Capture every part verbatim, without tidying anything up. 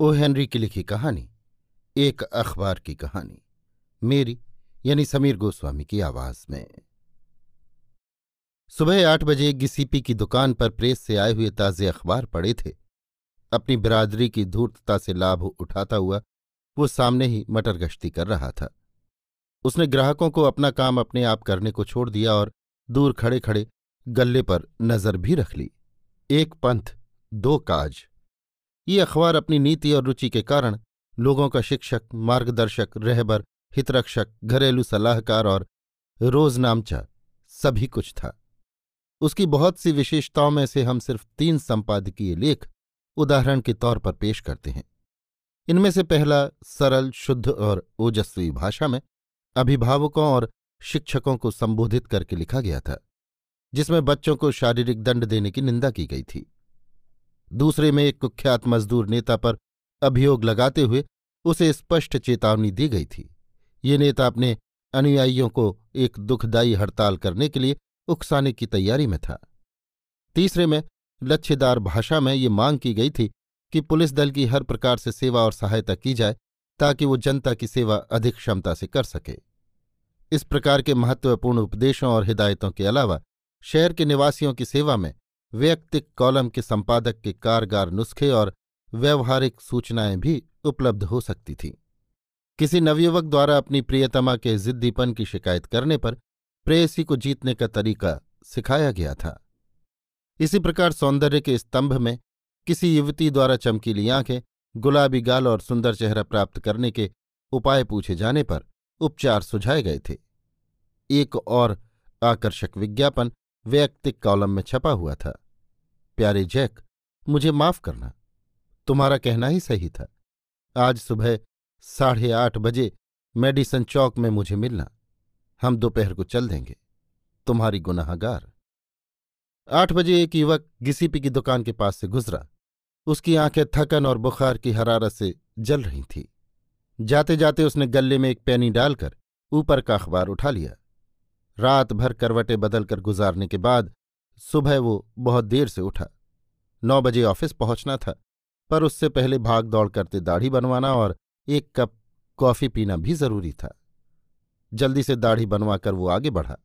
ओ. Henry की लिखी कहानी, एक अखबार की कहानी, मेरी यानी समीर गोस्वामी की आवाज में। सुबह आठ बजे जीसीपी की दुकान पर प्रेस से आए हुए ताजे अखबार पड़े थे। अपनी बिरादरी की धूर्तता से लाभ उठाता हुआ वो सामने ही मटर गश्ती कर रहा था। उसने ग्राहकों को अपना काम अपने आप करने को छोड़ दिया और दूर खड़े खड़े गल्ले पर नजर भी रख ली। एक पंथ दो काज, ये अखबार अपनी नीति और रुचि के कारण लोगों का शिक्षक, मार्गदर्शक, रहबर, हितरक्षक, घरेलू सलाहकार और रोजनामचा सभी कुछ था। उसकी बहुत सी विशेषताओं में से हम सिर्फ तीन संपादकीय लेख उदाहरण के तौर पर पेश करते हैं। इनमें से पहला सरल, शुद्ध और ओजस्वी भाषा में अभिभावकों और शिक्षकों को संबोधित करके लिखा गया था, जिसमें बच्चों को शारीरिक दंड देने की निंदा की गई थी। दूसरे में एक कुख्यात मजदूर नेता पर अभियोग लगाते हुए उसे स्पष्ट चेतावनी दी गई थी। ये नेता अपने अनुयायियों को एक दुखदायी हड़ताल करने के लिए उकसाने की तैयारी में था। तीसरे में लच्छेदार भाषा में ये मांग की गई थी कि पुलिस दल की हर प्रकार से सेवा और सहायता की जाए ताकि वो जनता की सेवा अधिक क्षमता से कर सके। इस प्रकार के महत्वपूर्ण उपदेशों और हिदायतों के अलावा शहर के निवासियों की सेवा में वैयक्तिक कॉलम के संपादक के कारगर नुस्खे और व्यवहारिक सूचनाएं भी उपलब्ध हो सकती थीं। किसी नवयुवक द्वारा अपनी प्रियतमा के जिद्दीपन की शिकायत करने पर प्रेयसी को जीतने का तरीका सिखाया गया था। इसी प्रकार सौंदर्य के स्तंभ में किसी युवती द्वारा चमकीली आंखें, गुलाबी गाल और सुंदर चेहरा प्राप्त करने के उपाय पूछे जाने पर उपचार सुझाए गए थे। एक और आकर्षक विज्ञापन वैयक्तिक कॉलम में छपा हुआ था। प्यारे जैक, मुझे माफ करना, तुम्हारा कहना ही सही था। आज सुबह साढ़े आठ बजे मेडिसन चौक में मुझे मिलना, हम दोपहर को चल देंगे। तुम्हारी गुनाहगार। आठ बजे एक युवक जीसीपी की दुकान के पास से गुजरा। उसकी आंखें थकन और बुखार की हरारत से जल रही थीं। जाते जाते उसने गले में एक पैनी डालकर ऊपर का अखबार उठा लिया। रात भर करवटें बदलकर गुजारने के बाद सुबह वो बहुत देर से उठा। नौ बजे ऑफिस पहुंचना था, पर उससे पहले भाग दौड़ करते दाढ़ी बनवाना और एक कप कॉफी पीना भी जरूरी था। जल्दी से दाढ़ी बनवाकर वो आगे बढ़ा।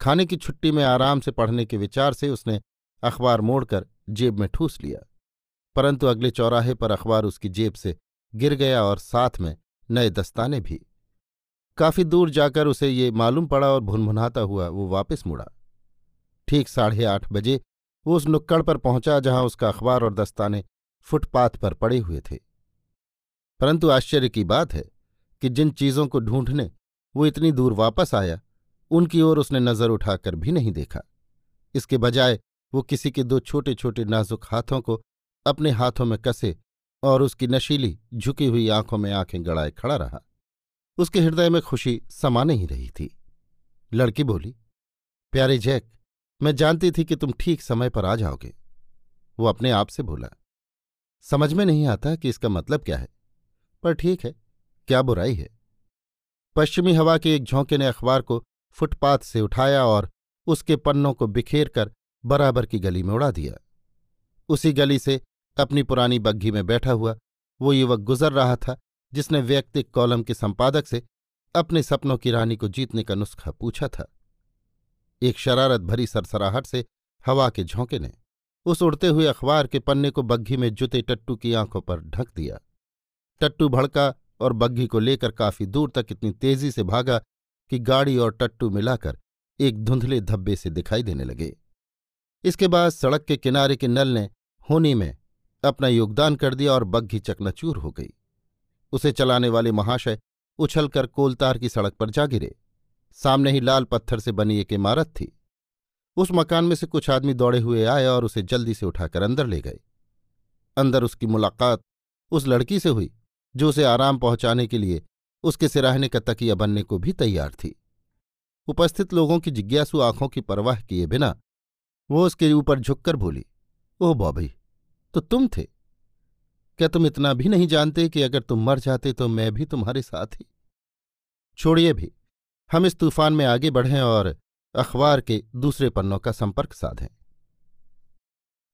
खाने की छुट्टी में आराम से पढ़ने के विचार से उसने अखबार मोड़कर जेब में ठूस लिया, परंतु अगले चौराहे पर अखबार उसकी जेब से गिर गया और साथ में नए दस्ताने भी। काफी दूर जाकर उसे ये मालूम पड़ा और भुनभुनाता हुआ वो वापस मुड़ा। ठीक साढ़े आठ बजे वो उस नुक्कड़ पर पहुंचा जहां उसका अखबार और दस्ताने फुटपाथ पर पड़े हुए थे। परंतु आश्चर्य की बात है कि जिन चीज़ों को ढूंढने वो इतनी दूर वापस आया, उनकी ओर उसने नज़र उठाकर भी नहीं देखा। इसके बजाय वो किसी के दो छोटे छोटे नाजुक हाथों को अपने हाथों में कसे और उसकी नशीली झुकी हुई आंखों में आंखें गड़ाए खड़ा रहा। उसके हृदय में खुशी समा नहीं रही थी। लड़की बोली, प्यारे जैक, मैं जानती थी कि तुम ठीक समय पर आ जाओगे। वो अपने आप से बोला, समझ में नहीं आता कि इसका मतलब क्या है, पर ठीक है, क्या बुराई है। पश्चिमी हवा के एक झोंके ने अखबार को फुटपाथ से उठाया और उसके पन्नों को बिखेर कर बराबर की गली में उड़ा दिया। उसी गली से अपनी पुरानी बग्घी में बैठा हुआ वो युवक गुजर रहा था जिसने वैयक्तिक कॉलम के संपादक से अपने सपनों की रानी को जीतने का नुस्खा पूछा था। एक शरारत भरी सरसराहट से हवा के झोंके ने उस उड़ते हुए अखबार के पन्ने को बग्घी में जुते टट्टू की आंखों पर ढक दिया। टट्टू भड़का और बग्घी को लेकर काफी दूर तक इतनी तेजी से भागा कि गाड़ी और टट्टू मिलाकर एक धुंधले धब्बे से दिखाई देने लगे। इसके बाद सड़क के किनारे के नल ने होनी में अपना योगदान कर दिया और बग्घी चकनाचूर हो गई। उसे चलाने वाले महाशय उछलकर कोलतार की सड़क पर जा गिरे। सामने ही लाल पत्थर से बनी एक इमारत थी। उस मकान में से कुछ आदमी दौड़े हुए आए और उसे जल्दी से उठाकर अंदर ले गए। अंदर उसकी मुलाकात उस लड़की से हुई जो उसे आराम पहुंचाने के लिए उसके सिराहने का तकिया बनने को भी तैयार थी। उपस्थित लोगों की जिज्ञासु आंखों की परवाह किए बिना वो उसके ऊपर झुककर बोली, ओह बॉबी, तो तुम थे? क्या तुम इतना भी नहीं जानते कि अगर तुम मर जाते तो मैं भी तुम्हारे साथ ही? छोड़िए भी, हम इस तूफान में आगे बढ़ें और अखबार के दूसरे पन्नों का संपर्क साधें।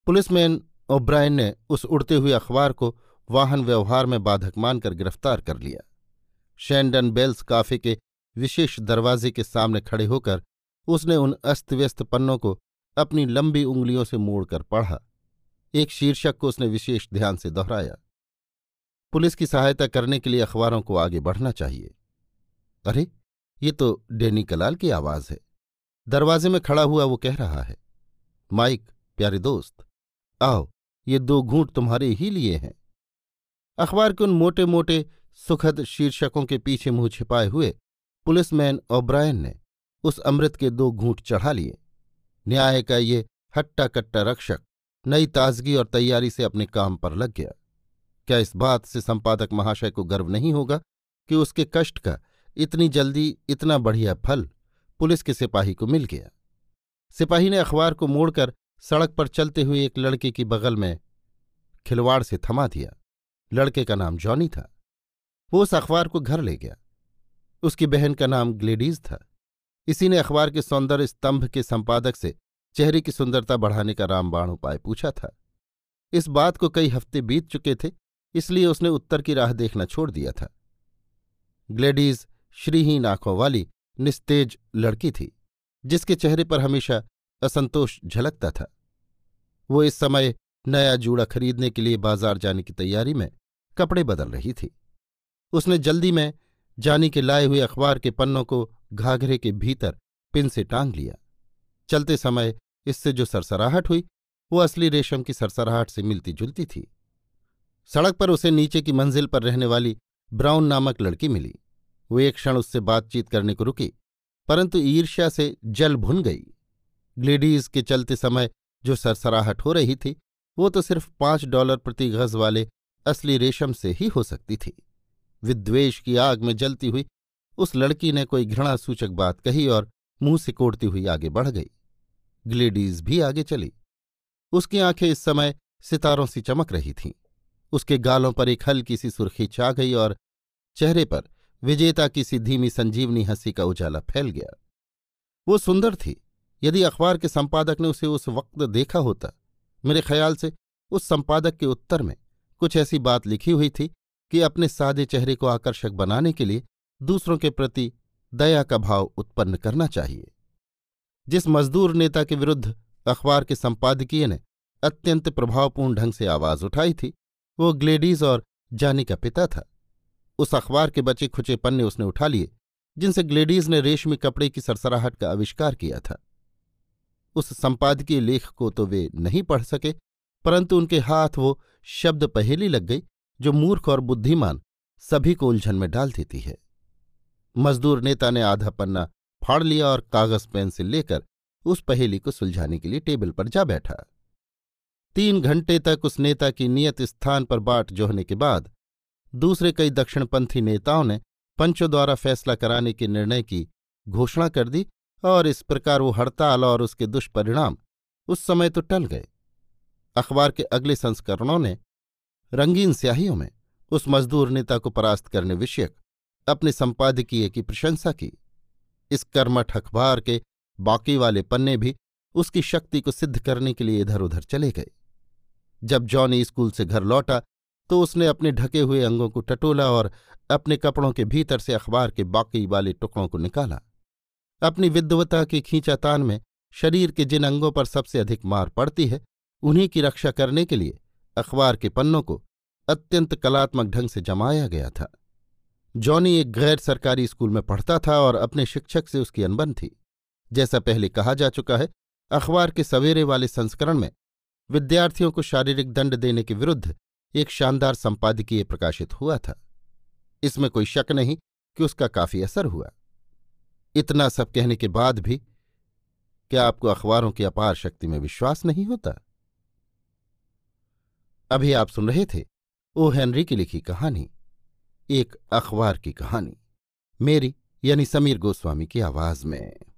पुलिसमैन ओब्रायन ने उस उड़ते हुए अखबार को वाहन व्यवहार में बाधक मानकर गिरफ्तार कर लिया। शैंडन बेल्स काफे के विशेष दरवाजे के सामने खड़े होकर उसने उन अस्त व्यस्त पन्नों को अपनी लंबी उंगलियों से मोड़कर पढ़ा। एक शीर्षक को उसने विशेष ध्यान से दोहराया। पुलिस की सहायता करने के लिए अखबारों को आगे बढ़ना चाहिए। अरे, ये तो डैनी कलाल की आवाज है। दरवाजे में खड़ा हुआ वो कह रहा है, माइक प्यारे दोस्त, आओ ये दो घूंट तुम्हारे ही लिए हैं। अखबार के उन मोटे मोटे सुखद शीर्षकों के पीछे मुंह छिपाए हुए पुलिसमैन ओब्रायन ने उस अमृत के दो घूंट चढ़ा लिए। न्याय का ये हट्टा कट्टा रक्षक नई ताजगी और तैयारी से अपने काम पर लग गया। क्या इस बात से संपादक महाशय को गर्व नहीं होगा कि उसके कष्ट का इतनी जल्दी इतना बढ़िया फल पुलिस के सिपाही को मिल गया? सिपाही ने अखबार को मोड़कर सड़क पर चलते हुए एक लड़के की बगल में खिलवाड़ से थमा दिया। लड़के का नाम जॉनी था। वो उस अखबार को घर ले गया। उसकी बहन का नाम ग्लेडीज था। इसी ने अखबार के सौंदर्य स्तंभ के संपादक से चेहरे की सुंदरता बढ़ाने का रामबाण उपाय पूछा था। इस बात को कई हफ्ते बीत चुके थे, इसलिए उसने उत्तर की राह देखना छोड़ दिया था। ग्लेडीज श्रीहीन आंखों वाली निस्तेज लड़की थी जिसके चेहरे पर हमेशा असंतोष झलकता था। वो इस समय नया जूड़ा खरीदने के लिए बाजार जाने की तैयारी में कपड़े बदल रही थी। उसने जल्दी में जानी के लाए हुए अखबार के पन्नों को घाघरे के भीतर पिन से टांग लिया। चलते समय इससे जो सरसराहट हुई वो असली रेशम की सरसराहट से मिलती जुलती थी। सड़क पर उसे नीचे की मंजिल पर रहने वाली ब्राउन नामक लड़की मिली। वो एक क्षण उससे बातचीत करने को रुकी, परंतु ईर्ष्या से जल भुन गई। ग्लेडीज के चलते समय जो सरसराहट हो रही थी वो तो सिर्फ पांच डॉलर प्रति गज वाले असली रेशम से ही हो सकती थी। विद्वेष की आग में जलती हुई उस लड़की ने कोई घृणा सूचक बात कही और मुंह सिकोड़ती हुई आगे बढ़ गई। ग्लेडीज भी आगे चली। उसकी आंखें इस समय सितारों सी चमक रही थीं। उसके गालों पर एक हल्की सी सुर्खी छा गई और चेहरे पर विजेता की सी धीमी संजीवनी हंसी का उजाला फैल गया। वो सुंदर थी। यदि अखबार के संपादक ने उसे उस वक्त देखा होता, मेरे ख्याल से उस संपादक के उत्तर में कुछ ऐसी बात लिखी हुई थी कि अपने सादे चेहरे को आकर्षक बनाने के लिए दूसरों के प्रति दया का भाव उत्पन्न करना चाहिए। जिस मजदूर नेता के विरुद्ध अखबार के संपादकीय ने अत्यंत प्रभावपूर्ण ढंग से आवाज उठाई थी वो ग्लेडीज और जानी का पिता था। उस अखबार के बचे खुचे पन्ने उसने उठा लिए जिनसे ग्लेडीज ने रेशमी कपड़े की सरसराहट का आविष्कार किया था। उस संपादकीय लेख को तो वे नहीं पढ़ सके, परंतु उनके हाथ वो शब्द पहेली लग गई जो मूर्ख और बुद्धिमान सभी को उलझन में डाल देती है। मजदूर नेता ने आधा पन्ना फाड़ लिया और कागज पेन से लेकर उस पहेली को सुलझाने के लिए टेबल पर जा बैठा। तीन घंटे तक उस नेता की नियत स्थान पर बाट जोहने के बाद दूसरे कई दक्षिणपंथी नेताओं ने पंचों द्वारा फैसला कराने के निर्णय की घोषणा कर दी और इस प्रकार वो हड़ताल और उसके दुष्परिणाम उस समय तो टल गए। अखबार के अगले संस्करणों ने रंगीन स्याहियों में उस मजदूर नेता को परास्त करने विषयक अपने संपादकीय की प्रशंसा की। इस कर्मठ अखबार के बाकी वाले पन्ने भी उसकी शक्ति को सिद्ध करने के लिए इधर उधर चले गए। जब जॉनी स्कूल से घर लौटा तो उसने अपने ढके हुए अंगों को टटोला और अपने कपड़ों के भीतर से अखबार के बाकी वाले टुकड़ों को निकाला। अपनी विद्वता की खींचातान में शरीर के जिन अंगों पर सबसे अधिक मार पड़ती है उन्हीं की रक्षा करने के लिए अखबार के पन्नों को अत्यंत कलात्मक ढंग से जमाया गया था। जॉनी एक गैर सरकारी स्कूल में पढ़ता था और अपने शिक्षक से उसकी अनबन थी। जैसा पहले कहा जा चुका है, अखबार के सवेरे वाले संस्करण में विद्यार्थियों को शारीरिक दंड देने के विरुद्ध एक शानदार संपादकीय प्रकाशित हुआ था। इसमें कोई शक नहीं कि उसका काफी असर हुआ। इतना सब कहने के बाद भी क्या आपको अखबारों की अपार शक्ति में विश्वास नहीं होता? अभी आप सुन रहे थे ओ हेनरी की लिखी कहानी, एक अखबार की कहानी, मेरी यानी समीर गोस्वामी की आवाज में।